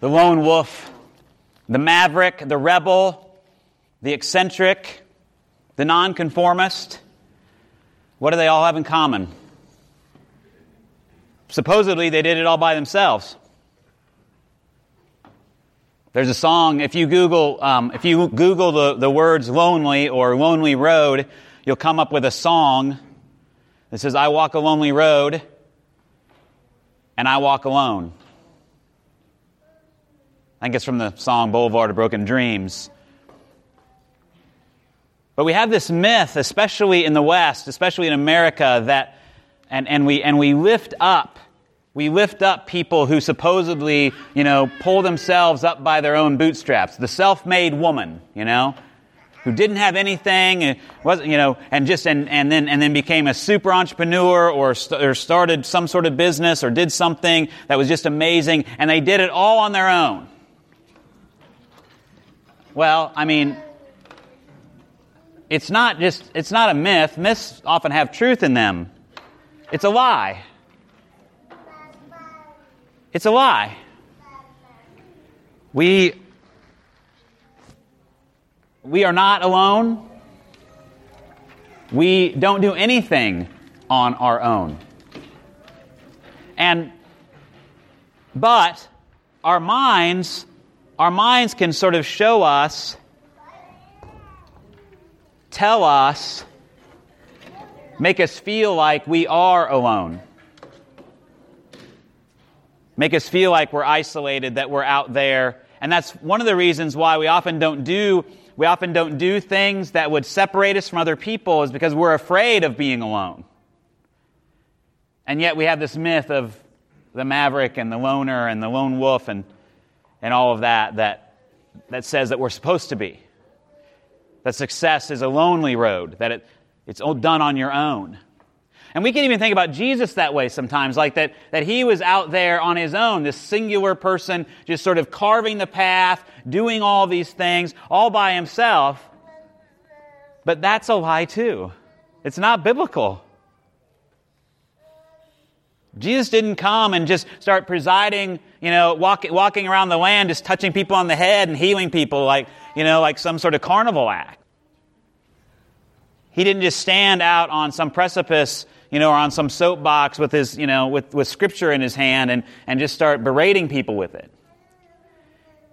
the lone wolf, the maverick, the rebel, the eccentric, the nonconformist. What do they all have in common? Supposedly, they did it all by themselves. There's a song, if you Google the words lonely or lonely road, you'll come up with a song that says, I walk a lonely road and I walk alone. I think it's from the song Boulevard of Broken Dreams. But we have this myth, especially in the West, especially in America, that we lift up people who supposedly, pull themselves up by their own bootstraps. The self-made woman, who didn't have anything, and wasn't, and then became a super entrepreneur or started some sort of business or did something that was just amazing, and they did it all on their own. Well, it's not a myth. Myths often have truth in them. It's a lie. It's a lie. We are not alone. We don't do anything on our own. But our minds can sort of show us, tell us, make us feel like we are alone. Make us feel like we're isolated, that we're out there. And that's one of the reasons why we often don't do things that would separate us from other people, is because we're afraid of being alone. And yet we have this myth of the maverick and the loner and the lone wolf and all of that says that we're supposed to be. That success is a lonely road, that it's all done on your own. And we can even think about Jesus that way sometimes, like that he was out there on his own, this singular person just sort of carving the path, doing all these things, all by himself. But that's a lie too. It's not biblical. Jesus didn't come and just start presiding, walking around the land, just touching people on the head and healing people like some sort of carnival act. He didn't just stand out on some precipice, or on some soapbox with his, with scripture in his hand and just start berating people with it.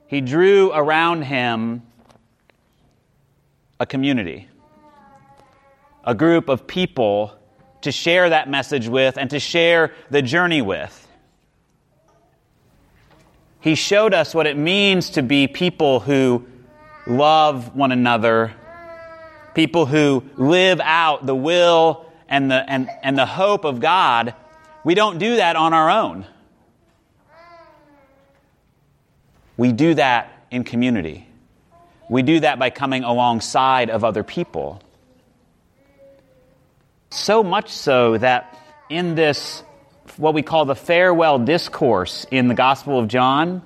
He drew around him a community, a group of people to share that message with and to share the journey with. He showed us what it means to be people who love one another, people who live out the will and the hope of God. We don't do that on our own. We do that in community. We do that by coming alongside of other people. So much so that in this, what we call the farewell discourse in the Gospel of John,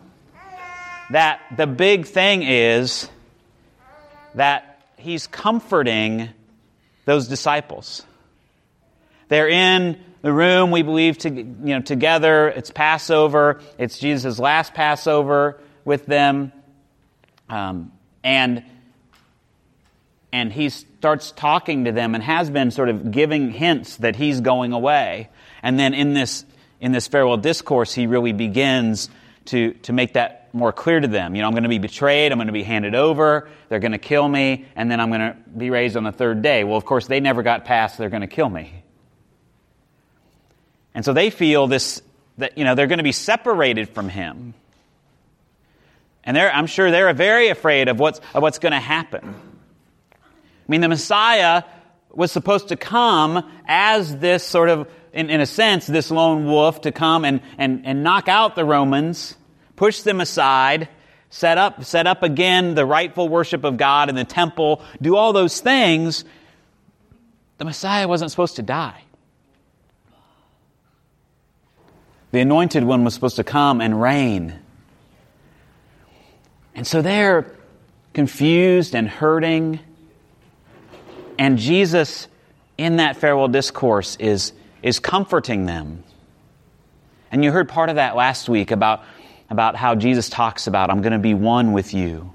that the big thing is that he's comforting those disciples. They're in the room, we believe, together. It's Passover. It's Jesus' last Passover with them. And he starts talking to them and has been sort of giving hints that he's going away. And then in this farewell discourse, he really begins to make that more clear to them. I'm going to be betrayed, I'm going to be handed over, they're going to kill me, and then I'm going to be raised on the third day. Well, of course, they never got past they're going to kill me. And so they feel this, that they're going to be separated from him. And I'm sure they're very afraid of what's going to happen. The Messiah was supposed to come as this sort of, in a sense, this lone wolf, to come and knock out the Romans, push them aside, set up again the rightful worship of God in the temple, do all those things. The Messiah wasn't supposed to die. The Anointed One was supposed to come and reign. And so they're confused and hurting. And Jesus, in that farewell discourse, is comforting them. And you heard part of that last week about about how Jesus talks about, I'm going to be one with you.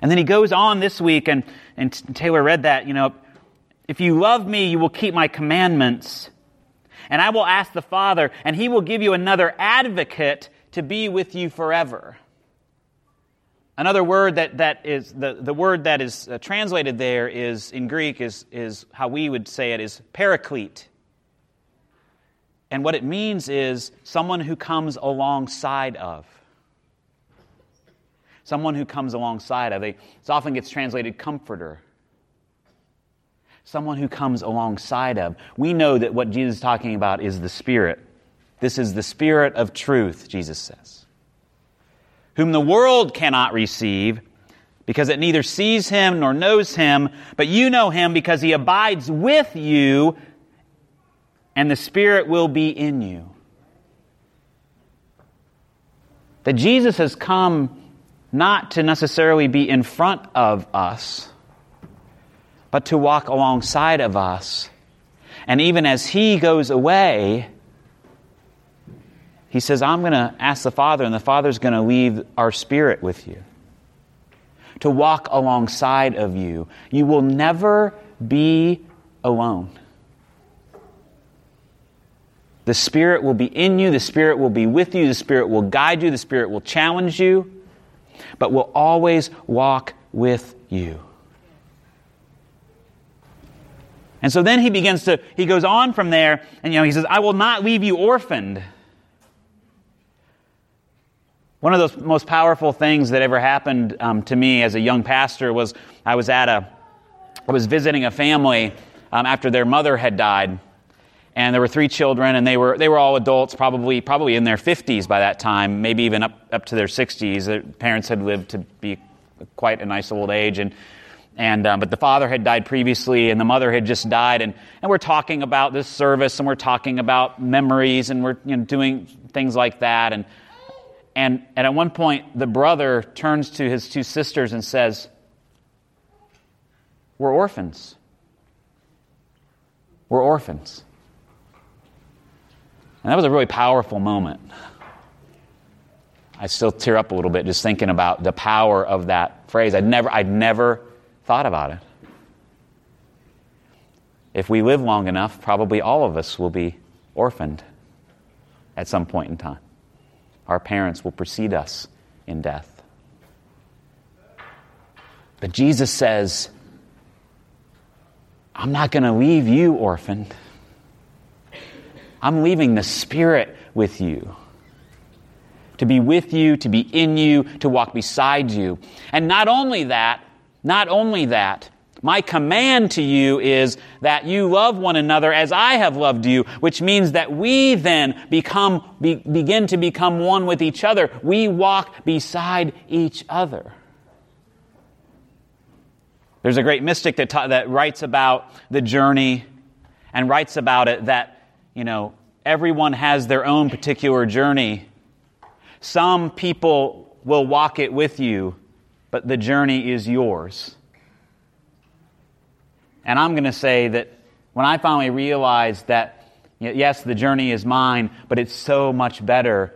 And then he goes on this week, and Taylor read that, you know, if you love me, you will keep my commandments, and I will ask the Father, and he will give you another advocate to be with you forever. Another word that is, the word that is translated there is, in Greek, is how we would say it, is paraclete. And what it means is someone who comes alongside of. Someone who comes alongside of. It often gets translated comforter. Someone who comes alongside of. We know that what Jesus is talking about is the Spirit. This is the Spirit of truth, Jesus says, whom the world cannot receive, because it neither sees him nor knows him, but you know him because he abides with you, and the Spirit will be in you. That Jesus has come not to necessarily be in front of us, but to walk alongside of us. And even as he goes away, he says, I'm going to ask the Father, and the Father's going to leave our Spirit with you to walk alongside of you. You will never be alone. The Spirit will be in you. The Spirit will be with you. The Spirit will guide you. The Spirit will challenge you, but will always walk with you. And so then he goes on from there, and he says, I will not leave you orphaned. One of the most powerful things that ever happened to me as a young pastor was I was visiting a family after their mother had died, and there were 3 children, and they were all adults, probably in their 50s by that time, maybe even up to their 60s. Their parents had lived to be quite a nice old age, and but the father had died previously, and the mother had just died, and we're talking about this service, and we're talking about memories, and we're doing things like that, And at one point, the brother turns to his 2 sisters and says, we're orphans. We're orphans. And that was a really powerful moment. I still tear up a little bit just thinking about the power of that phrase. I'd never thought about it. If we live long enough, probably all of us will be orphaned at some point in time. Our parents will precede us in death. But Jesus says, I'm not going to leave you orphaned. I'm leaving the Spirit with you, to be with you, to be in you, to walk beside you. And not only that, my command to you is that you love one another as I have loved you, which means that we then begin to become one with each other. We walk beside each other. There's a great mystic that writes about the journey and writes about it that, everyone has their own particular journey. Some people will walk it with you, but the journey is yours. And I'm going to say that when I finally realized that, yes, the journey is mine, but it's so much better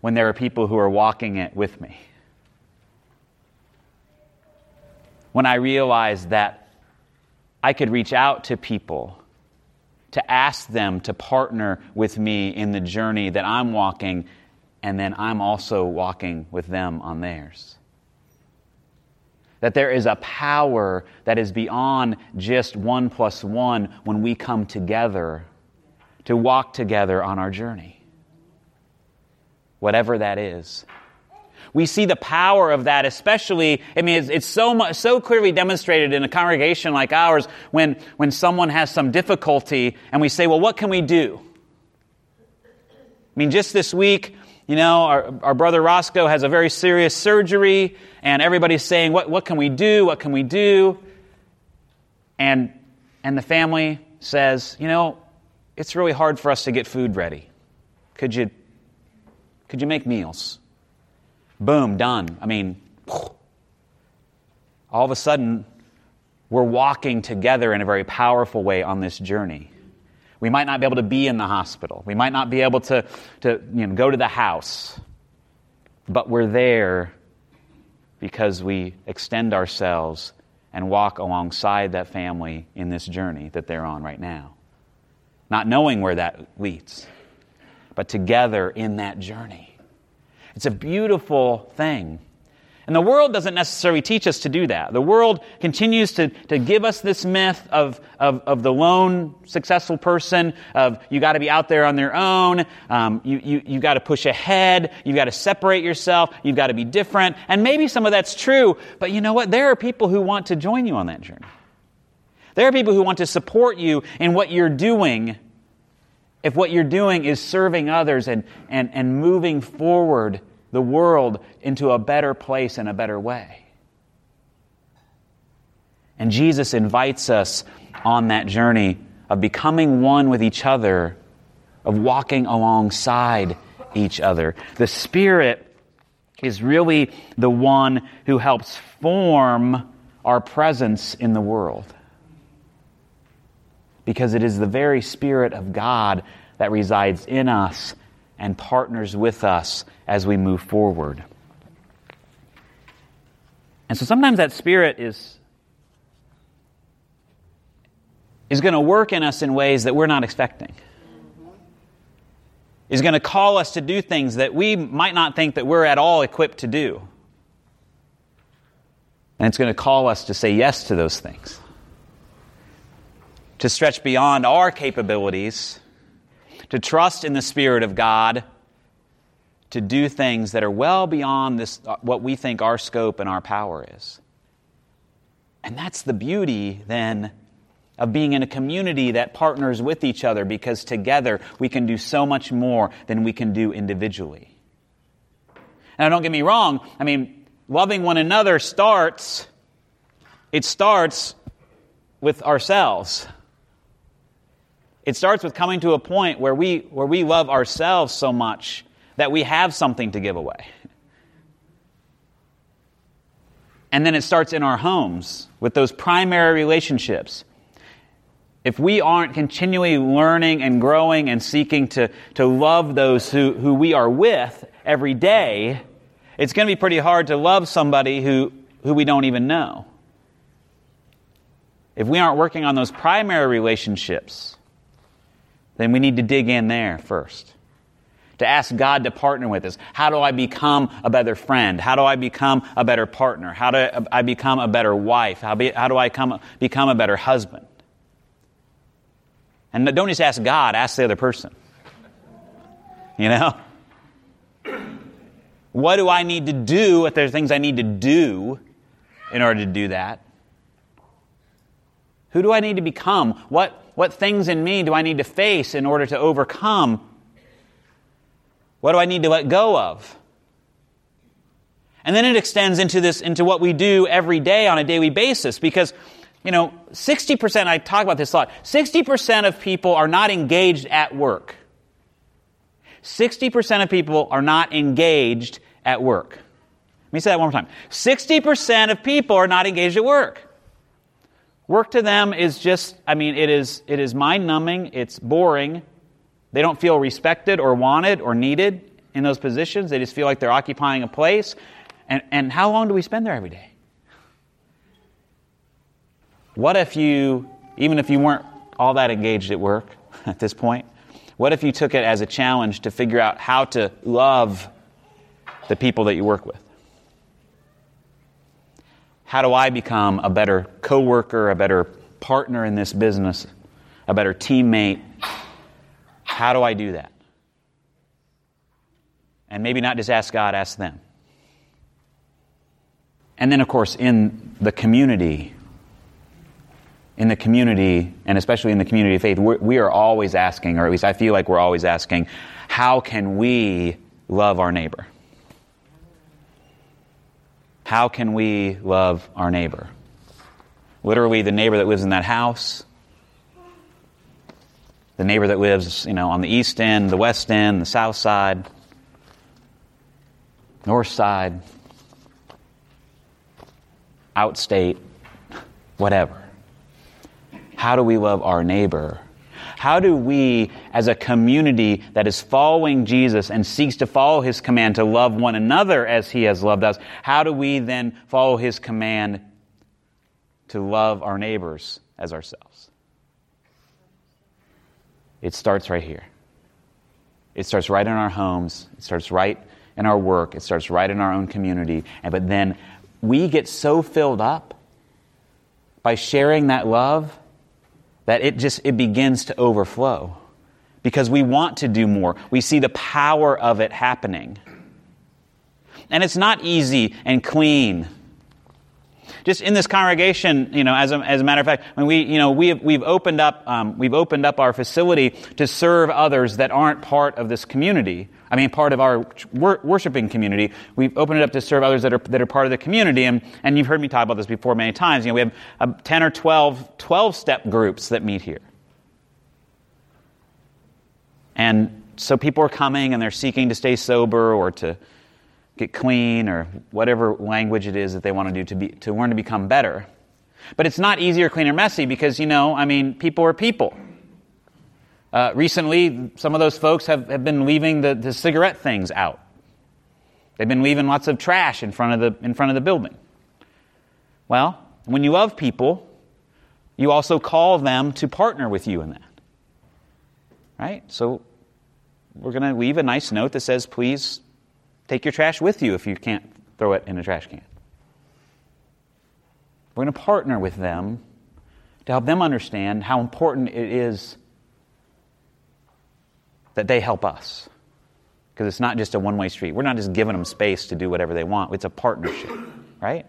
when there are people who are walking it with me. When I realized that I could reach out to people, to ask them to partner with me in the journey that I'm walking, and then I'm also walking with them on theirs. That there is a power that is beyond just 1 plus 1 when we come together to walk together on our journey. Whatever that is. We see the power of that, especially, it's so clearly demonstrated in a congregation like ours when someone has some difficulty and we say, well, what can we do? Just this week, our brother Roscoe has a very serious surgery, and everybody's saying, what can we do? What can we do? And the family says, it's really hard for us to get food ready. Could you make meals? Boom, done. All of a sudden, we're walking together in a very powerful way on this journey. We might not be able to be in the hospital. We might not be able to go to the house. But we're there because we extend ourselves and walk alongside that family in this journey that they're on right now. Not knowing where that leads, but together in that journey. It's a beautiful thing. And the world doesn't necessarily teach us to do that. The world continues to give us this myth of the lone successful person, of you got to be out there on their own, you got to push ahead, you got to separate yourself, you've got to be different. And maybe some of that's true, but you know what? There are people who want to join you on that journey. There are people who want to support you in what you're doing if what you're doing is serving others and moving forward the world into a better place and a better way. And Jesus invites us on that journey of becoming one with each other, of walking alongside each other. The Spirit is really the one who helps form our presence in the world, because it is the very Spirit of God that resides in us and partners with us as we move forward. And so sometimes that Spirit is going to work in us in ways that we're not expecting. Is going to call us to do things that we might not think that we're at all equipped to do. And it's going to call us to say yes to those things, to stretch beyond our capabilities, to trust in the Spirit of God, to do things that are well beyond this, what we think our scope and our power is. And that's the beauty, then, of being in a community that partners with each other, because together we can do so much more than we can do individually. Now, don't get me wrong. I mean, loving one another starts with ourselves. It starts with coming to a point where we love ourselves so much that we have something to give away. And then it starts in our homes with those primary relationships. If we aren't continually learning and growing and seeking to love those who we are with every day, it's going to be pretty hard to love somebody who we don't even know. If we aren't working on those primary relationships, then we need to dig in there first, to ask God to partner with us. How do I become a better friend? How do I become a better partner? How do I become a better wife? How do I become a better husband? And don't just ask God, ask the other person. You know? What do I need to do if there are things I need to do in order to do that? Who do I need to become? What things in me do I need to face in order to overcome? What do I need to let go of? And then it extends into what we do every day on a daily basis, because, 60%, I talk about this a lot, 60% of people are not engaged at work. 60% of people are not engaged at work. Let me say that one more time. 60% of people are not engaged at work. Work to them is just, it is mind-numbing, it's boring. They don't feel respected or wanted or needed in those positions. They just feel like they're occupying a place. And how long do we spend there every day? What if you, even if you weren't all that engaged at work at this point, what if you took it as a challenge to figure out how to love the people that you work with? How do I become a better coworker, a better partner in this business, a better teammate? How do I do that? And maybe not just ask God, ask them. And then, of course, in the community, and especially in the community of faith, we are always asking, or at least I feel like we're always asking, how can we love our neighbor? How can we love our neighbor? Literally, the neighbor that lives in that house, the neighbor that lives, on the east end, the west end, the south side, north side, outstate, whatever. How do we love our neighbor? How do we, as a community that is following Jesus and seeks to follow his command to love one another as he has loved us, how do we then follow his command to love our neighbors as ourselves? It starts right here. It starts right in our homes. It starts right in our work. It starts right in our own community. But then we get so filled up by sharing that love that it begins to overflow because we want to do more. We see the power of it happening. And it's not easy and clean. Just in this congregation, as a matter of fact, when we've opened up our facility to serve others that aren't part of this community. I mean, part of our worshiping community. We've opened it up to serve others that are part of the community. And you've heard me talk about this before many times. We have 10 or 12 step groups that meet here. And so people are coming and they're seeking to stay sober or to get clean or whatever language it is that they want to do to learn to become better. But it's not easy or clean or messy because, people are people. Recently, some of those folks have been leaving the cigarette things out. They've been leaving lots of trash in front of the building. Well, when you love people, you also call them to partner with you in that. Right? So we're going to leave a nice note that says, please take your trash with you if you can't throw it in a trash can. We're going to partner with them to help them understand how important it is that they help us. Because it's not just a one-way street. We're not just giving them space to do whatever they want. It's a partnership, right?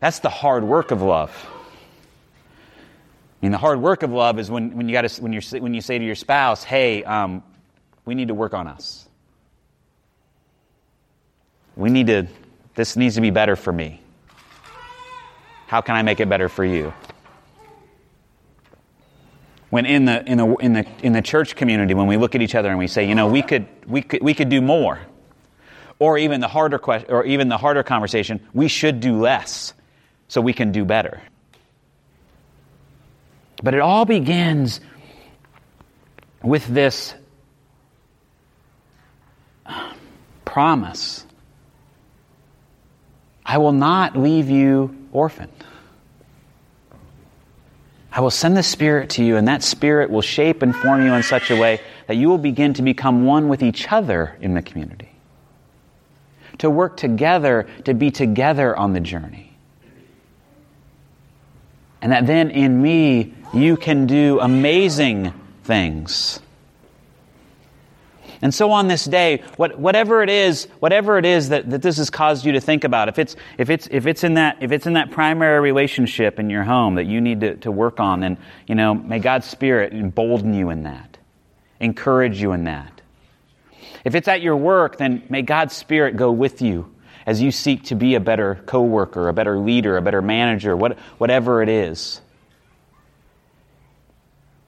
That's the hard work of love. I mean, the hard work of love is when you say to your spouse, "Hey, we need to work on us. This needs to be better for me. How can I make it better for you?" When in the church community, when we look at each other and we say, we could do more, or even the harder question, or even the harder conversation, we should do less, so we can do better. But it all begins with this promise: I will not leave you orphaned. I will send the Spirit to you, and that Spirit will shape and form you in such a way that you will begin to become one with each other in the community. To work together, to be together on the journey. And that then in me, you can do amazing things. And so on this day, whatever it is that this has caused you to think about, if it's in that primary relationship in your home that you need to work on, then may God's Spirit embolden you in that, encourage you in that. If it's at your work, then may God's Spirit go with you as you seek to be a better coworker, a better leader, a better manager, whatever it is.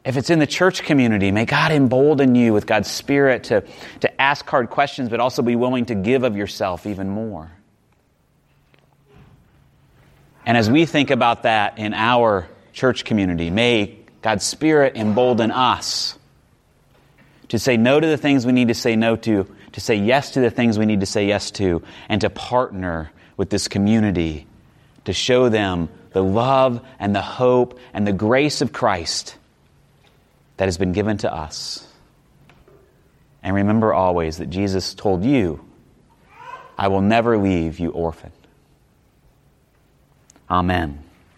If it's in the church community, may God embolden you with God's Spirit to ask hard questions, but also be willing to give of yourself even more. And as we think about that in our church community, may God's Spirit embolden us to say no to the things we need to say no to say yes to the things we need to say yes to, and to partner with this community to show them the love and the hope and the grace of Christ that has been given to us. And remember always that Jesus told you, "I will never leave you orphaned." Amen.